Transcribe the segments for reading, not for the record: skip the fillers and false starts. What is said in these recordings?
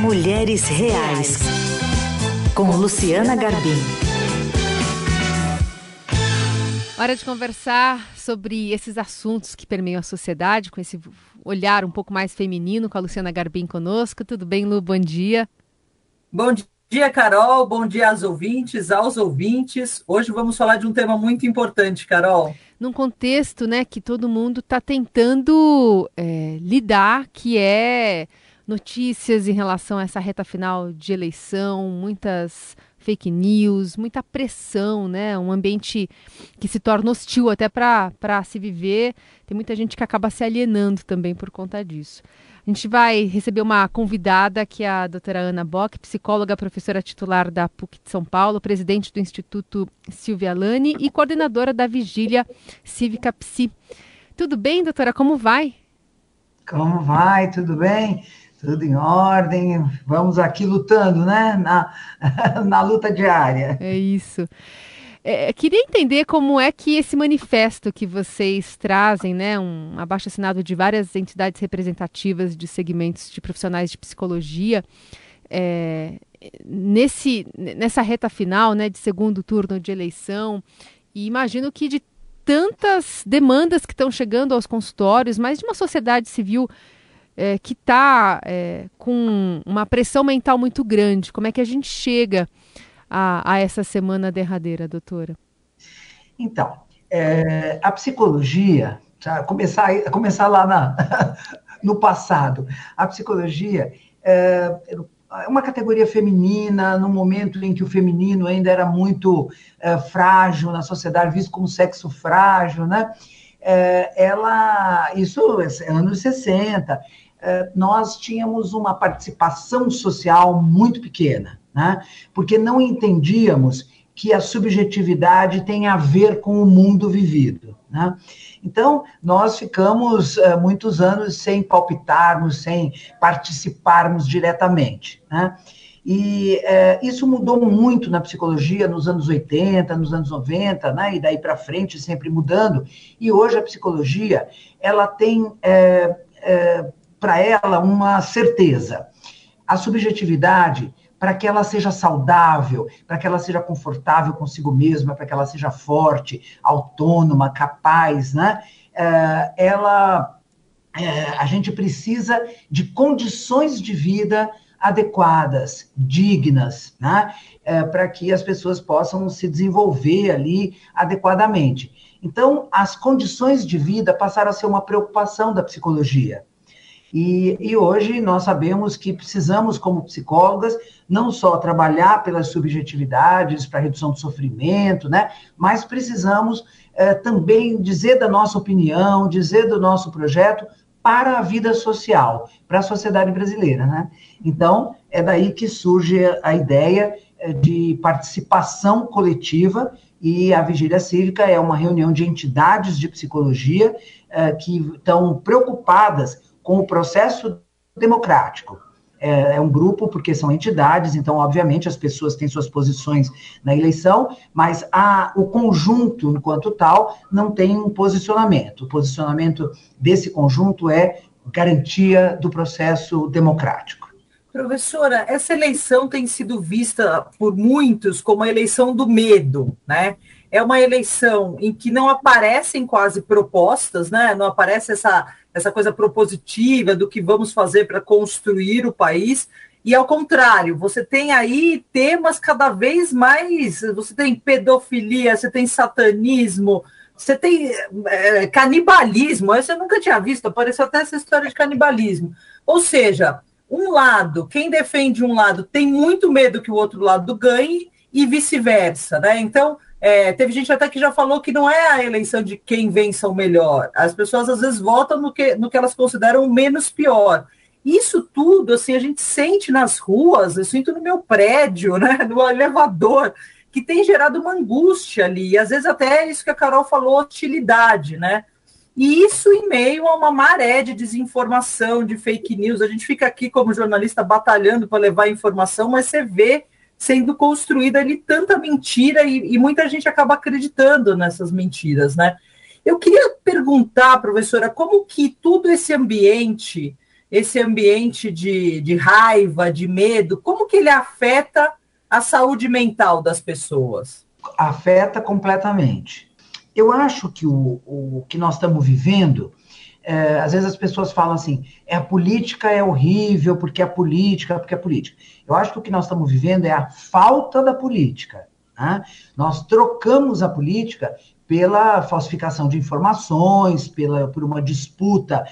Mulheres Reais, com Luciana Garbin. Hora de conversar sobre esses assuntos que permeiam a sociedade, com esse olhar um pouco mais feminino, com a Luciana Garbin conosco. Tudo bem, Lu? Bom dia. Bom dia, Carol. Bom dia às ouvintes, aos ouvintes. Hoje vamos falar de um tema muito importante, Carol. Num contexto, né, que todo mundo está tentando lidar, que é notícias em relação a essa reta final de eleição, muitas fake news, muita pressão, né? Um ambiente que se torna hostil até para se viver. Tem muita gente que acaba se alienando também por conta disso. A gente vai receber uma convidada, que é a doutora Ana Bock, psicóloga, professora titular da PUC de São Paulo, presidente do Instituto Silvia Lani e coordenadora da Vigília Cívica Psi. Tudo bem, doutora? Como vai? Como vai? Tudo bem? Tudo em ordem, vamos aqui lutando, né? Na luta diária. É isso. Queria entender como é que esse manifesto que vocês trazem, né, um abaixo-assinado de várias entidades representativas de segmentos de profissionais de psicologia, nessa reta final, né, de segundo turno de eleição, e imagino que de tantas demandas que estão chegando aos consultórios, mas de uma sociedade civil que está com uma pressão mental muito grande. Como é que a gente chega a essa semana derradeira, doutora? Então, a psicologia, começar lá no passado, a psicologia é uma categoria feminina, num momento em que o feminino ainda era muito frágil na sociedade, visto como sexo frágil, né? Isso é anos 60, nós tínhamos uma participação social muito pequena, né? Porque não entendíamos que a subjetividade tem a ver com o mundo vivido, né? Então, nós ficamos muitos anos sem palpitarmos, sem participarmos diretamente, né? E isso mudou muito na psicologia nos anos 80, nos anos 90, né? E daí para frente sempre mudando. E hoje a psicologia, ela tem, para ela, uma certeza. A subjetividade, para que ela seja saudável, para que ela seja confortável consigo mesma, para que ela seja forte, autônoma, capaz, né? A gente precisa de condições de vida adequadas, dignas, né? Para que as pessoas possam se desenvolver ali adequadamente. Então, as condições de vida passaram a ser uma preocupação da psicologia. E hoje nós sabemos que precisamos, como psicólogas, não só trabalhar pelas subjetividades, para redução do sofrimento, né? Mas precisamos também dizer da nossa opinião, dizer do nosso projeto, para a vida social, para a sociedade brasileira, né? Então, é daí que surge a ideia de participação coletiva, e a Vigília Cívica é uma reunião de entidades de psicologia que estão preocupadas com o processo democrático. É um grupo, porque são entidades, então, obviamente, as pessoas têm suas posições na eleição, mas o conjunto, enquanto tal, não tem um posicionamento. O posicionamento desse conjunto é garantia do processo democrático. Professora, essa eleição tem sido vista por muitos como a eleição do medo, né? É uma eleição em que não aparecem quase propostas, né? Não aparece essa coisa propositiva do que vamos fazer para construir o país, e ao contrário, você tem aí temas cada vez mais, você tem pedofilia, você tem satanismo, você tem canibalismo, essa eu nunca tinha visto, apareceu até essa história de canibalismo, ou seja, um lado, quem defende um lado tem muito medo que o outro lado ganhe e vice-versa, né? Então, teve gente até que já falou que não é a eleição de quem vença o melhor. As pessoas, às vezes, votam no que elas consideram o menos pior. Isso tudo, assim, a gente sente nas ruas, eu sinto no meu prédio, né, no elevador, que tem gerado uma angústia ali. E, às vezes, até isso que a Carol falou, hostilidade, né? E isso em meio a uma maré de desinformação, de fake news. A gente fica aqui, como jornalista, batalhando para levar informação, mas você vê sendo construída ali tanta mentira e muita gente acaba acreditando nessas mentiras, né? Eu queria perguntar, professora, como que todo esse ambiente esse ambiente de raiva, de medo, como que ele afeta a saúde mental das pessoas? Afeta completamente. Eu acho que o que nós estamos vivendo, às vezes as pessoas falam assim, a política é horrível, porque a política, Eu acho que o que nós estamos vivendo é a falta da política. Né? Nós trocamos a política pela falsificação de informações, por uma disputa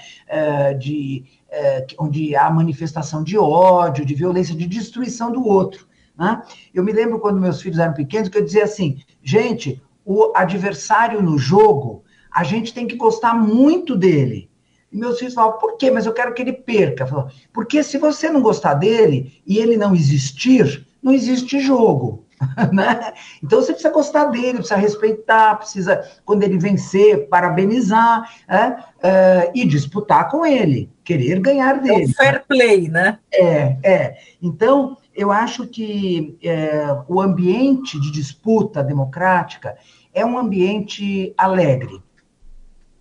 onde há manifestação de ódio, de violência, de destruição do outro. Né? Eu me lembro quando meus filhos eram pequenos, que eu dizia assim, gente, o adversário no jogo, a gente tem que gostar muito dele. E meus filhos falavam, por quê? Mas eu quero que ele perca. Falavam, porque se você não gostar dele e ele não existir, não existe jogo. Né? Então você precisa gostar dele, precisa respeitar, precisa, quando ele vencer, parabenizar, né? E disputar com ele, querer ganhar dele. É um fair play, né? É. Então, eu acho que o ambiente de disputa democrática é um ambiente alegre.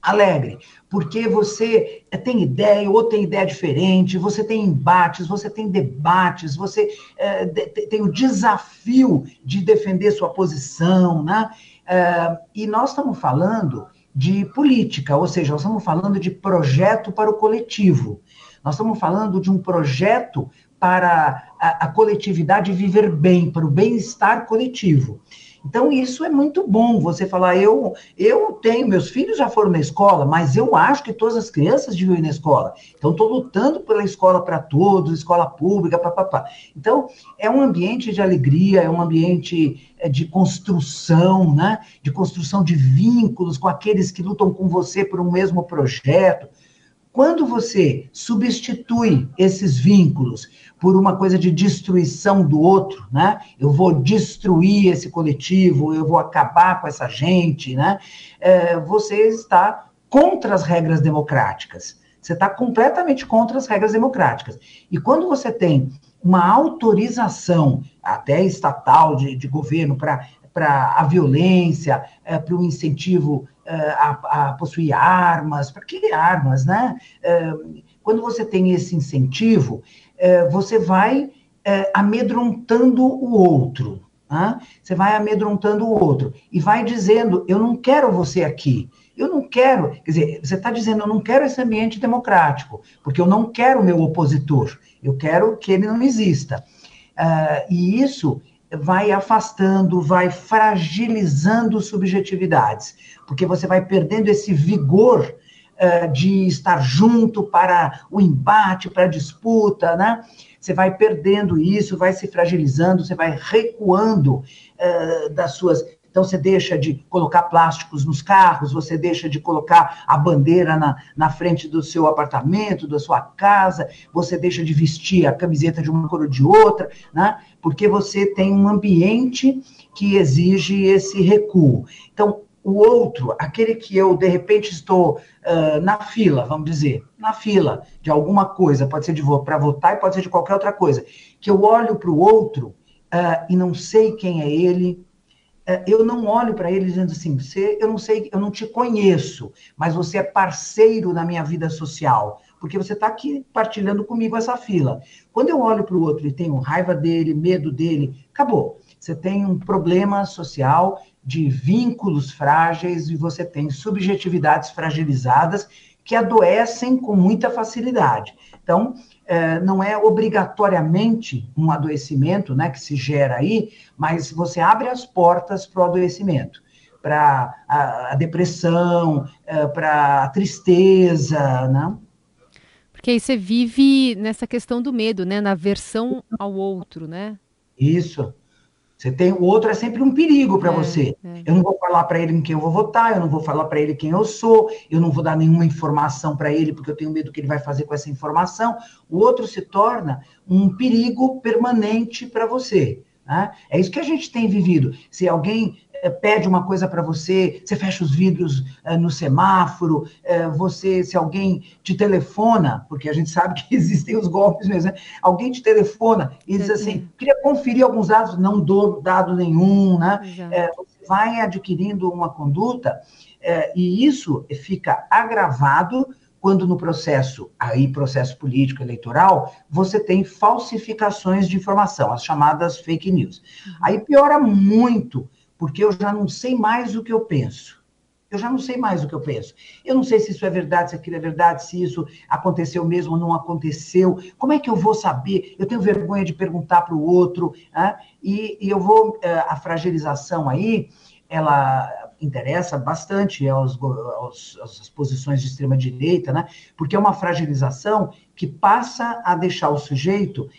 Alegre, porque você tem ideia, o outro tem ideia diferente, você tem embates, você tem debates, você tem o desafio de defender sua posição, né? E nós estamos falando de política, ou seja, nós estamos falando de projeto para o coletivo, nós estamos falando de um projeto para a coletividade viver bem, para o bem-estar coletivo. Então, isso é muito bom, você falar, eu tenho, meus filhos já foram na escola, mas eu acho que todas as crianças deviam ir na escola. Então, estou lutando pela escola para todos, escola pública, papapá. Então, é um ambiente de alegria, é um ambiente de construção, né? De construção de vínculos com aqueles que lutam com você por um mesmo projeto. Quando você substitui esses vínculos por uma coisa de destruição do outro, né? Eu vou destruir esse coletivo, eu vou acabar com essa gente, né? Você está contra as regras democráticas. Você está completamente contra as regras democráticas. E quando você tem uma autorização, até estatal, de governo para a violência, para o incentivo a possuir armas, para que armas, né? Quando você tem esse incentivo, você vai amedrontando o outro, né? Você vai amedrontando o outro e vai dizendo, eu não quero você aqui, eu não quero, quer dizer, você está dizendo, eu não quero esse ambiente democrático, porque eu não quero o meu opositor, eu quero que ele não exista. E isso vai afastando, vai fragilizando subjetividades, porque você vai perdendo esse vigor de estar junto para o embate, para a disputa, né? Você vai perdendo isso, vai se fragilizando, você vai recuando das suas... Então, você deixa de colocar plásticos nos carros, você deixa de colocar a bandeira na frente do seu apartamento, da sua casa, você deixa de vestir a camiseta de uma cor ou de outra, né? Porque você tem um ambiente que exige esse recuo. Então, o outro, aquele que eu, de repente, estou na fila, vamos dizer, na fila de alguma coisa, pode ser para votar e pode ser de qualquer outra coisa, que eu olho para o outro e não sei quem é ele, eu não olho para ele dizendo assim, você, eu não sei, eu não te conheço, mas você é parceiro na minha vida social, porque você está aqui partilhando comigo essa fila. Quando eu olho para o outro e tenho raiva dele, medo dele, acabou. Você tem um problema social de vínculos frágeis e você tem subjetividades fragilizadas que adoecem com muita facilidade. Então, não é obrigatoriamente um adoecimento, né, que se gera aí, mas você abre as portas para o adoecimento, para a depressão, para a tristeza, né? Porque aí você vive nessa questão do medo, né, na aversão ao outro, né? Isso. Você tem, o outro é sempre um perigo para você. Eu não vou falar para ele em quem eu vou votar, eu não vou falar para ele quem eu sou, eu não vou dar nenhuma informação para ele, porque eu tenho medo do que ele vai fazer com essa informação. O outro se torna um perigo permanente para você. Né? É isso que a gente tem vivido. Se alguém pede uma coisa para você, você fecha os vidros no semáforo, se alguém te telefona, porque a gente sabe que existem os golpes mesmo, né? Alguém te telefona e diz assim, queria conferir alguns dados, não dou dado nenhum, né? Você vai adquirindo uma conduta e isso fica agravado quando no processo, aí processo político eleitoral, você tem falsificações de informação, as chamadas fake news. Aí piora muito, porque eu já não sei mais o que eu penso. Eu não sei se isso é verdade, se aquilo é verdade, se isso aconteceu mesmo ou não aconteceu. Como é que eu vou saber? Eu tenho vergonha de perguntar para o outro. Né? E eu vou... A fragilização aí, ela interessa bastante às posições de extrema-direita, né? Porque é uma fragilização que passa a deixar o sujeito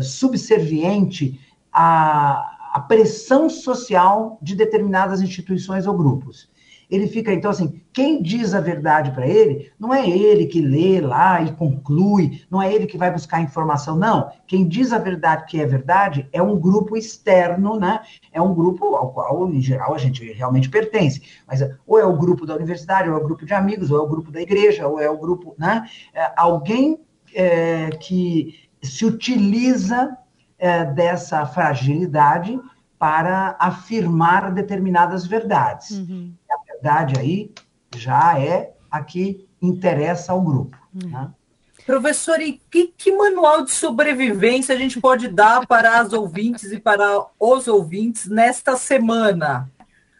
subserviente à pressão social de determinadas instituições ou grupos. Ele fica, então, assim, quem diz a verdade para ele, não é ele que lê lá e conclui, não é ele que vai buscar informação, não. Quem diz a verdade que é verdade é um grupo externo, né? É um grupo ao qual, em geral, a gente realmente pertence. Mas ou é o grupo da universidade, ou é o grupo de amigos, ou é o grupo da igreja, ou é o grupo, né? É alguém que se utiliza dessa fragilidade para afirmar determinadas verdades. Uhum. Verdade aí já é a que interessa ao grupo. Né? Professor, e que manual de sobrevivência a gente pode dar para as ouvintes e para os ouvintes nesta semana?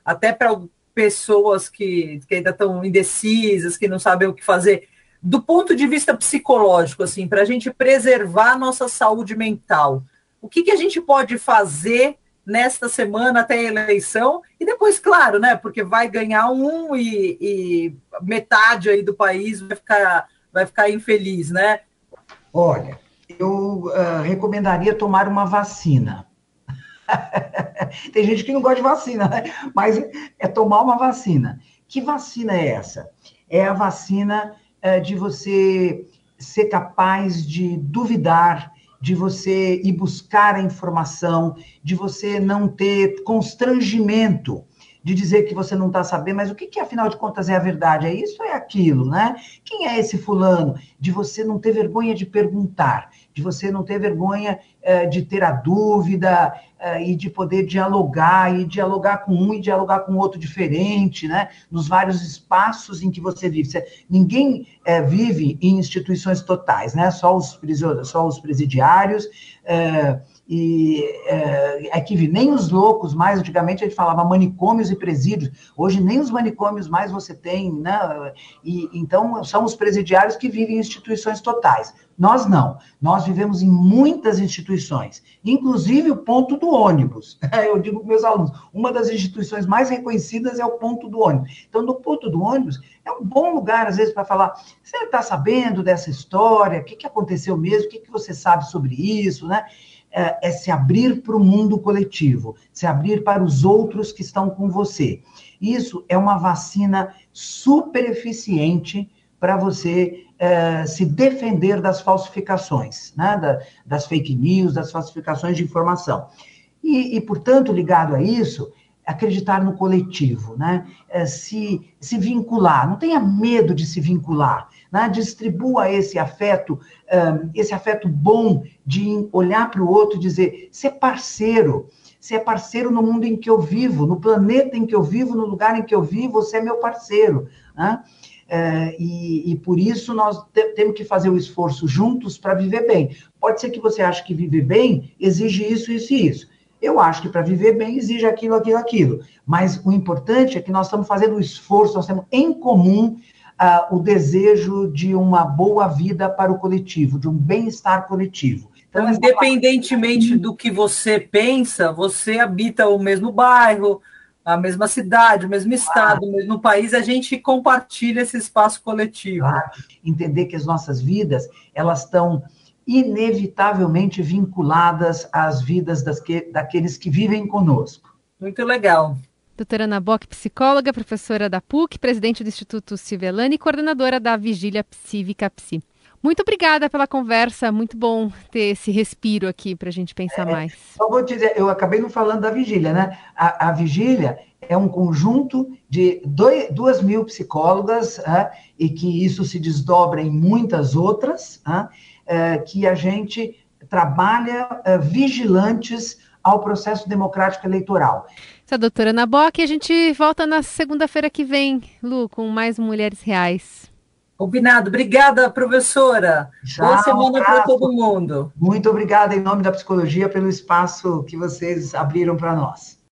Até para pessoas que ainda estão indecisas, que não sabem o que fazer. Do ponto de vista psicológico, assim, para a gente preservar a nossa saúde mental, o que a gente pode fazer nesta semana até a eleição, e depois, claro, né, porque vai ganhar um e metade aí do país vai ficar infeliz, né? Olha, eu recomendaria tomar uma vacina. Tem gente que não gosta de vacina, né? Mas é tomar uma vacina. Que vacina é essa? É a vacina de você ser capaz de duvidar, de você ir buscar a informação, de você não ter constrangimento, de dizer que você não está sabendo, mas o que, afinal de contas, é a verdade? É isso ou é aquilo, né? Quem é esse fulano? De você não ter vergonha de perguntar, de você não ter vergonha de ter a dúvida e de poder dialogar, e dialogar com um e dialogar com outro diferente, né? Nos vários espaços em que você vive. Ninguém vive em instituições totais, né? Só os presidiários... E que nem os loucos mais, antigamente a gente falava manicômios e presídios, hoje nem os manicômios mais você tem, né? E, então são os presidiários que vivem em instituições totais. Nós não, nós vivemos em muitas instituições, inclusive o ponto do ônibus. Eu digo para meus alunos, uma das instituições mais reconhecidas é o ponto do ônibus. Então, no ponto do ônibus, é um bom lugar, às vezes, para falar, você está sabendo dessa história? O que aconteceu mesmo? O que você sabe sobre isso, né? É se abrir para o mundo coletivo, se abrir para os outros que estão com você. Isso é uma vacina super eficiente para você se defender das falsificações, né? Das fake news, das falsificações de informação. E portanto, ligado a isso, acreditar no coletivo, né? Se vincular, não tenha medo de se vincular, né? Distribua esse afeto bom de olhar para o outro e dizer, você é parceiro no mundo em que eu vivo, no planeta em que eu vivo, no lugar em que eu vivo, você é meu parceiro, né? E por isso nós temos que fazer o esforço juntos para viver bem. Pode ser que você ache que viver bem exige isso, isso e isso. Eu acho que para viver bem exige aquilo, aquilo, aquilo. Mas o importante é que nós estamos fazendo o esforço, nós temos em comum o desejo de uma boa vida para o coletivo, de um bem-estar coletivo. Então, independentemente do que você pensa, você habita o mesmo bairro, a mesma cidade, o mesmo estado, o mesmo país, a gente compartilha esse espaço coletivo. Claro. Entender que as nossas vidas, elas estão inevitavelmente vinculadas às vidas daqueles que vivem conosco. Muito legal. Doutora Ana Bock, psicóloga, professora da PUC, presidente do Instituto Silvia Lani e coordenadora da Vigília Cívica Psi. Muito obrigada pela conversa, muito bom ter esse respiro aqui para a gente pensar mais. Só vou te dizer, eu acabei não falando da vigília, né? A vigília é um conjunto de 2.000 psicólogas e que isso se desdobra em muitas outras, que a gente trabalha vigilantes ao processo democrático eleitoral. Essa é a doutora Ana Bock, a gente volta na segunda-feira que vem, Lu, com mais Mulheres Reais. Combinado. Obrigada, professora. Tchau, boa semana para todo mundo. Muito obrigada, em nome da psicologia, pelo espaço que vocês abriram para nós.